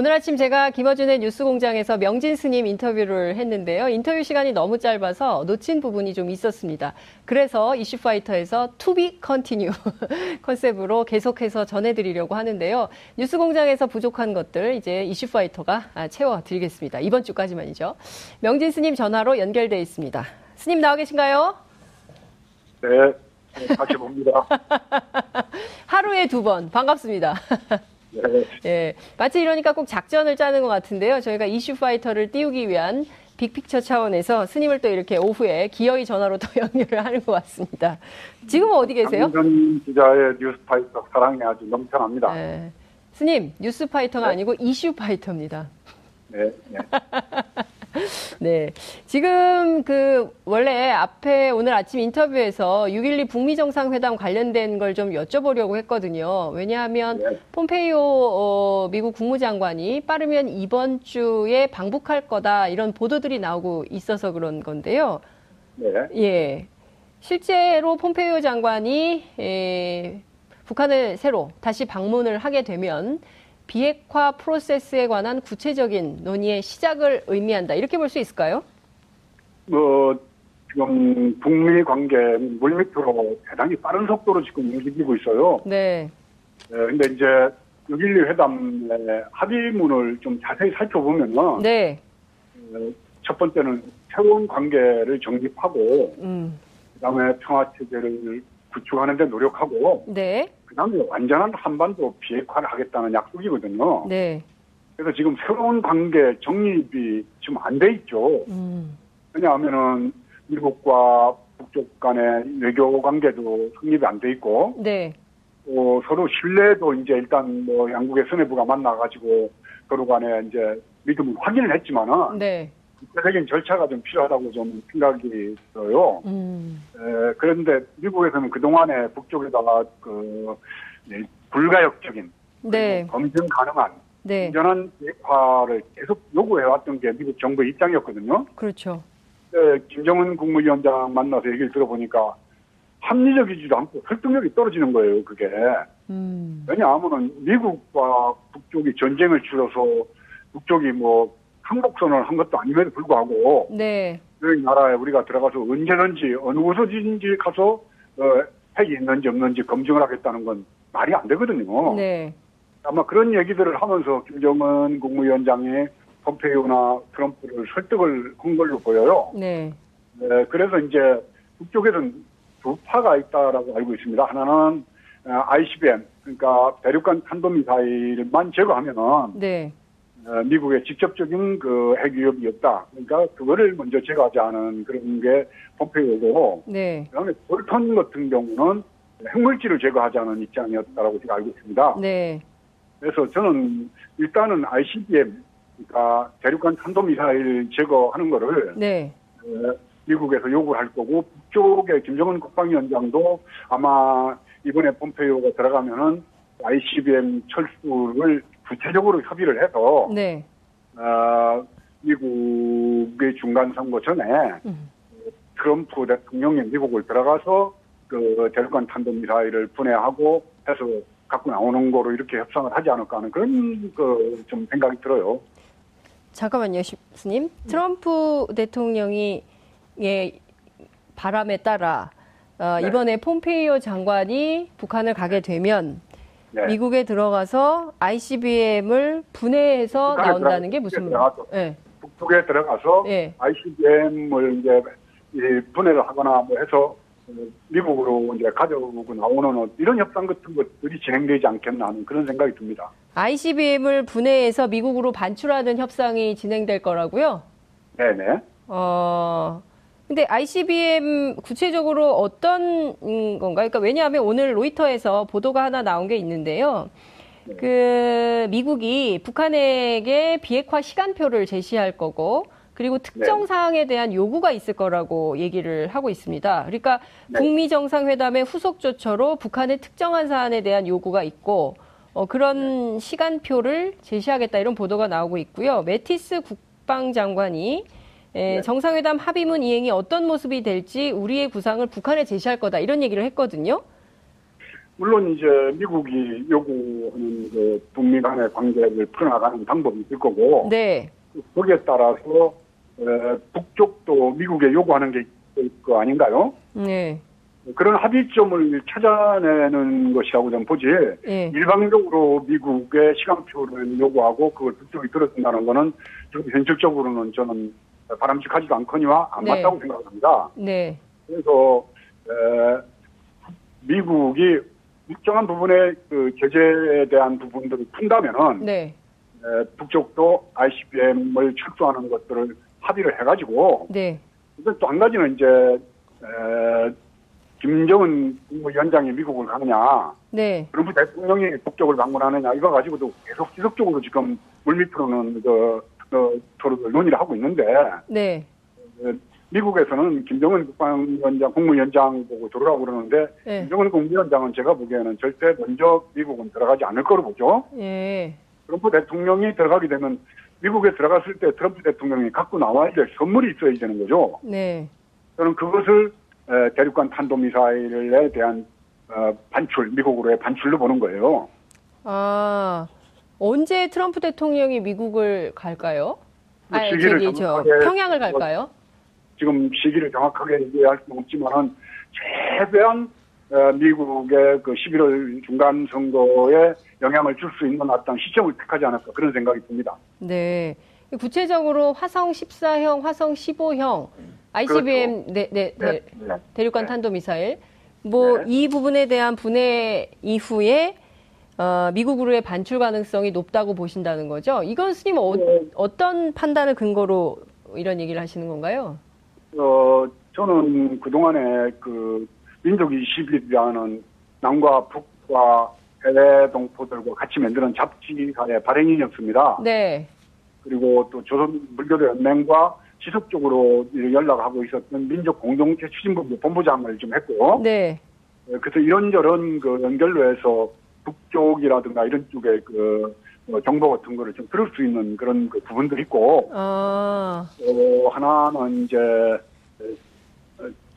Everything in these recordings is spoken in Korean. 오늘 아침 제가 김어준의 뉴스공장에서 명진 스님 인터뷰를 했는데요. 인터뷰 시간이 너무 짧아서 놓친 부분이 좀 있었습니다. 그래서 이슈파이터에서 To Be Continue 컨셉으로 계속해서 전해드리려고 하는데요. 뉴스공장에서 부족한 것들 이제 이슈파이터가 채워드리겠습니다. 이번 주까지만이죠. 명진 스님 전화로 연결돼 있습니다. 스님 나와 계신가요? 네. 다시 봅니다. 하루에 2번 반갑습니다. 네. 예, 마치 이러니까 꼭 작전을 짜는 것 같은데요. 저희가 이슈파이터를 띄우기 위한 빅픽처 차원에서 스님을 또 이렇게 오후에 기어이 전화로 또 연결을 하는 것 같습니다. 지금 어디 계세요? 장윤선 기자의 뉴스파이터 사랑이 아주 넘쳐납니다. 예. 스님, 뉴스파이터가 네. 아니고 이슈파이터입니다. 네. 네. 네. 지금 원래 앞에 오늘 아침 인터뷰에서 6.12 북미 정상회담 관련된 걸 좀 여쭤보려고 했거든요. 왜냐하면 네. 폼페이오 미국 국무장관이 빠르면 이번 주에 방북할 거다 이런 보도들이 나오고 있어서 그런 건데요. 네. 예. 실제로 폼페이오 장관이 북한을 새로 다시 방문을 하게 되면 비핵화 프로세스에 관한 구체적인 논의의 시작을 의미한다. 이렇게 볼 수 있을까요? 지금 북미 관계 물밑으로 대단히 빠른 속도로 지금 움직이고 있어요. 네. 그런데 이제 6.12 회담의 합의문을 좀 자세히 살펴보면요. 네. 첫 번째는 새로운 관계를 정립하고, 그다음에 평화 체제를 구축하는 데 노력하고, 네. 그다음에 완전한 한반도 비핵화를 하겠다는 약속이거든요. 네. 그래서 지금 새로운 관계 정립이 지금 안 돼 있죠. 왜냐하면은 미국과 북쪽 간의 외교 관계도 성립이 안 돼 있고, 네. 서로 신뢰도 이제 일단 뭐 양국의 수뇌부가 만나가지고 서로 간에 이제 믿음을 확인을 했지만은. 네. 구체적인 절차가 좀 필요하다고 좀 생각이 들어요. 그런데 미국에서는 그동안에 북쪽에다가 불가역적인, 네. 검증 가능한, 네. 안전한 비핵화를 계속 요구해왔던 게 미국 정부의 입장이었거든요. 그렇죠. 김정은 국무위원장 만나서 얘기를 들어보니까 합리적이지도 않고 설득력이 떨어지는 거예요, 그게. 왜냐하면 미국과 북쪽이 전쟁을 치러서 북쪽이 뭐 항복선을 한 것도 아님에도 불구하고, 네. 저희 나라에 우리가 들어가서 언제든지, 어느 곳이든지 가서 핵이 있는지 없는지 검증을 하겠다는 건 말이 안 되거든요. 네. 아마 그런 얘기들을 하면서 김정은 국무위원장이 폼페이오나 트럼프를 설득을 한 걸로 보여요. 네. 네, 그래서 이제 북쪽에는 두 파가 있다라고 알고 있습니다. 하나는 ICBM, 그러니까 대륙간 탄도미사일만 제거하면은, 네. 미국의 직접적인 그 핵 위협이 없다. 그러니까 그거를 먼저 제거하자는 그런 게 폼페이오고, 네. 그다음에 볼턴 같은 경우는 핵물질을 제거하자는 입장이었다라고 제가 알고 있습니다. 네. 그래서 저는 일단은 ICBM, 그러니까 대륙간 탄도미사일 제거하는 거를, 네. 미국에서 요구할 거고, 북쪽의 김정은 국방위원장도 아마 이번에 폼페이오가 들어가면은 ICBM 철수를 구체적으로 협의를 해서, 네. 미국의 중간 선거 전에 트럼프 대통령이 미국을 들어가서 그 대륙간 탄도미사일을 분해하고 해서 갖고 나오는 거로 이렇게 협상을 하지 않을까 하는 그런 그 좀 생각이 들어요. 잠깐만요, 스님. 트럼프 대통령이 바람에 따라 네. 이번에 폼페이오 장관이 북한을 가게 되면. 네. 미국에 들어가서 ICBM을 분해해서 나온다는 게 무슨 말이에요? 네. 북쪽에 들어가서, 네. ICBM을 이제 분해를 하거나 뭐 해서 미국으로 이제 가져오고 나오는 이런 협상 같은 것들이 진행되지 않겠나 하는 그런 생각이 듭니다. ICBM을 분해해서 미국으로 반출하는 협상이 진행될 거라고요? 네네. 근데 ICBM 구체적으로 어떤 건가요? 그러니까 왜냐하면 오늘 로이터에서 보도가 하나 나온 게 있는데요. 네. 미국이 북한에게 비핵화 시간표를 제시할 거고, 그리고 특정, 네. 사항에 대한 요구가 있을 거라고 얘기를 하고 있습니다. 그러니까, 네. 북미 정상회담의 후속 조처로 북한의 특정한 사안에 대한 요구가 있고, 그런, 네. 시간표를 제시하겠다 이런 보도가 나오고 있고요. 매티스 국방장관이 네. 정상회담 합의문 이행이 어떤 모습이 될지 우리의 구상을 북한에 제시할 거다 이런 얘기를 했거든요. 물론 이제 미국이 요구하는 그 북미 간의 관계를 풀어나가는 방법이 있을 거고, 네. 거기에 따라서 북쪽도 미국에 요구하는 게 있을 거 아닌가요? 네. 그런 합의점을 찾아내는 것이라고 좀 보지, 네. 일방적으로 미국의 시간표를 요구하고 그걸 북쪽이 들어준다는 거는 좀 현실적으로는 저는 바람직하지도 않거니와 안 네. 맞다고 생각합니다. 네. 그래서 미국이 일정한 부분의 그 제재에 대한 부분들을 푼다면은 네. 북쪽도 ICBM을 철수하는 것들을 합의를 해가지고 네. 또 한 가지는 이제 김정은 국무위원장이 미국을 가느냐, 네. 트럼프 대통령이 북쪽을 방문하느냐 이거 가지고도 계속 지속적으로 지금 물밑으로는 토론을 논의를 하고 있는데 네. 미국에서는 김정은 국방위원장, 국무위원장 보고 들어오라고 그러는데 네. 김정은 국무위원장은 제가 보기에는 절대 먼저 미국은 들어가지 않을 거로 보죠. 네. 트럼프 대통령이 들어가게 되면 미국에 들어갔을 때 트럼프 대통령이 갖고 나와야 될 선물이 있어야 되는 거죠. 네. 저는 그것을 대륙간 탄도미사일에 대한 반출, 미국으로의 반출로 보는 거예요. 아, 언제 트럼프 대통령이 미국을 갈까요? 평양을 갈까요? 지금 시기를 정확하게 얘기할 수는 없지만 최대한 미국의 그 11월 중간 선거에 영향을 줄 수 있는 어떤 시점을 택하지 않을까 그런 생각이 듭니다. 네. 구체적으로 화성 14형, 화성 15형, ICBM 그렇죠. 네. 대륙간 탄도미사일 뭐 이 부분에 대한 분해 이후에 미국으로의 반출 가능성이 높다고 보신다는 거죠? 이건 스님 어떤 판단을 근거로 이런 얘기를 하시는 건가요? 저는 그동안에 그 민족 20일이라는 남과 북과 해외 동포들과 같이 만드는 잡지사의 발행인이었습니다. 네. 그리고 또 조선 불교도 연맹과 지속적으로 연락하고 있었던 민족공동체 추진본부 본부장을 좀 했고요. 네. 그래서 이런저런 그 연결로 해서 북쪽이라든가 이런 쪽에 그 정보 같은 거를 좀 들을 수 있는 그런 그 부분들이 있고, 하나는 이제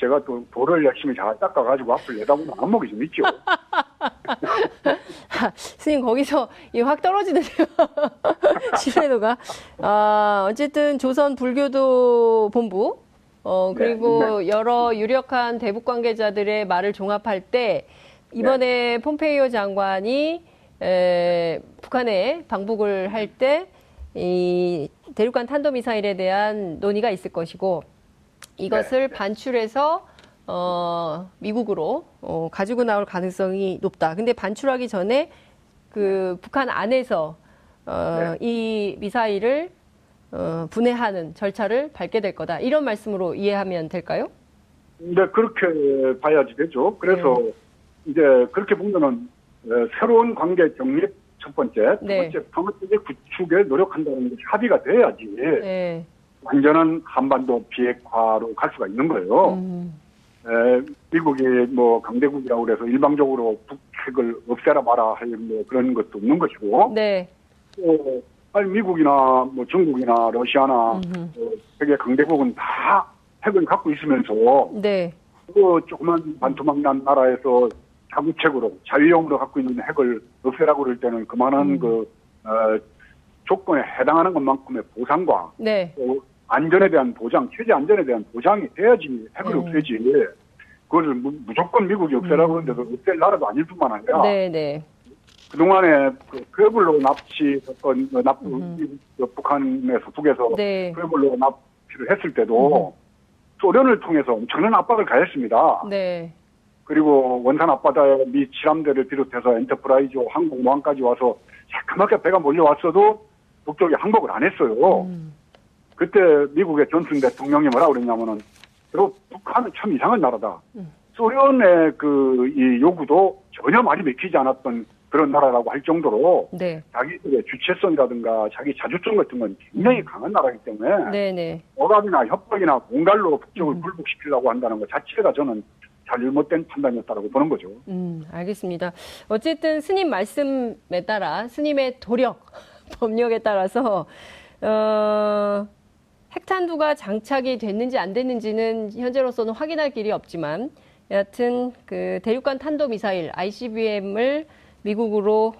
제가 또 돌을 열심히 잘 닦아가지고 앞을 내다보면 안목이 좀 있죠. 스님 거기서 확 떨어지는데요. 신뢰도가. 어쨌든 조선 불교도 본부 그리고 네. 여러 유력한 대북 관계자들의 말을 종합할 때 이번에 네. 폼페이오 장관이 북한에 방북을 할 때 이 대륙간 탄도미사일에 대한 논의가 있을 것이고 이것을 반출해서 미국으로 가지고 나올 가능성이 높다. 근데 반출하기 전에 그 북한 안에서 이 미사일을 분해하는 절차를 밟게 될 거다. 이런 말씀으로 이해하면 될까요? 네, 그렇게 봐야지 되죠. 그래서 이제 그렇게 보면은 새로운 관계 정립 첫 번째, 두 번째 평화체제 구축에 노력한다는 게 합의가 돼야지 완전한 한반도 비핵화로 갈 수가 있는 거예요. 미국이 뭐 강대국이라고 해서 일방적으로 북핵을 없애라 마라 할 뭐 그런 것도 없는 것이고, 네. 또 아니 미국이나 뭐 중국이나 러시아나 세계 강대국은 다 핵을 갖고 있으면서 네. 그 조그만 반토막 난 나라에서 자구책으로 자유형으로 갖고 있는 핵을 없애라고 그럴 때는 그만한 조건에 해당하는 것만큼의 보상과 또 안전에 대한 보장, 체제 안전에 대한 보장이 돼야지 핵을 없애지. 그걸 무조건 미국이 없애라고 하는데도 없앨 나라도 아닐 뿐만 아니라 그동안에 그 괴물로 납치 사건, 북한에서 북에서 괴물로 납치를 했을 때도 소련을 통해서 엄청난 압박을 가했습니다. 네. 그리고 원산 앞바다에 미 칠함대를 비롯해서 엔터프라이즈호 항공모함까지 와서 새까맣게 배가 몰려왔어도 북쪽이 항복을 안 했어요. 그때 미국의 존슨 대통령이 뭐라고 그랬냐면은 그리고 북한은 참 이상한 나라다. 소련의 그 이 요구도 전혀 많이 맥히지 않았던 그런 나라라고 할 정도로 자기들의 주체성이라든가 자기 자주성 같은 건 굉장히 강한 나라이기 때문에 억압이나 협박이나 공갈로 북쪽을 굴복시키려고 한다는 것 자체가 저는 잘못된 판단이었다고 보는 거죠. 알겠습니다. 어쨌든 스님 말씀에 따라 스님의 도력, 법력에 따라서 핵탄두가 장착이 됐는지 안 됐는지는 현재로서는 확인할 길이 없지만 여하튼 그 대륙간 탄도미사일 ICBM을 미국으로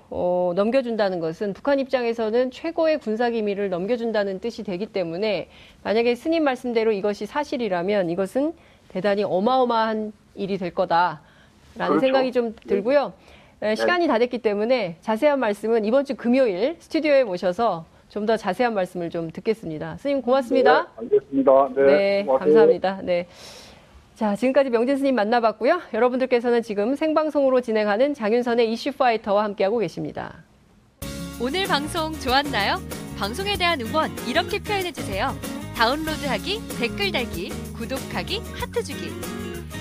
넘겨준다는 것은 북한 입장에서는 최고의 군사기밀을 넘겨준다는 뜻이 되기 때문에 만약에 스님 말씀대로 이것이 사실이라면 이것은 대단히 어마어마한 일이 될 거다라는 그렇죠. 생각이 좀 들고요. 네. 시간이 다 됐기 때문에 자세한 말씀은 이번 주 금요일 스튜디오에 모셔서 좀 더 자세한 말씀을 좀 듣겠습니다. 스님 고맙습니다. 네, 알겠습니다. 네, 네 감사합니다. 네. 자, 지금까지 명진 스님 만나봤고요. 여러분들께서는 지금 생방송으로 진행하는 장윤선의 이슈파이터와 함께하고 계십니다. 오늘 방송 좋았나요? 방송에 대한 응원 이렇게 표현해주세요. 다운로드하기, 댓글 달기, 구독하기, 하트 주기.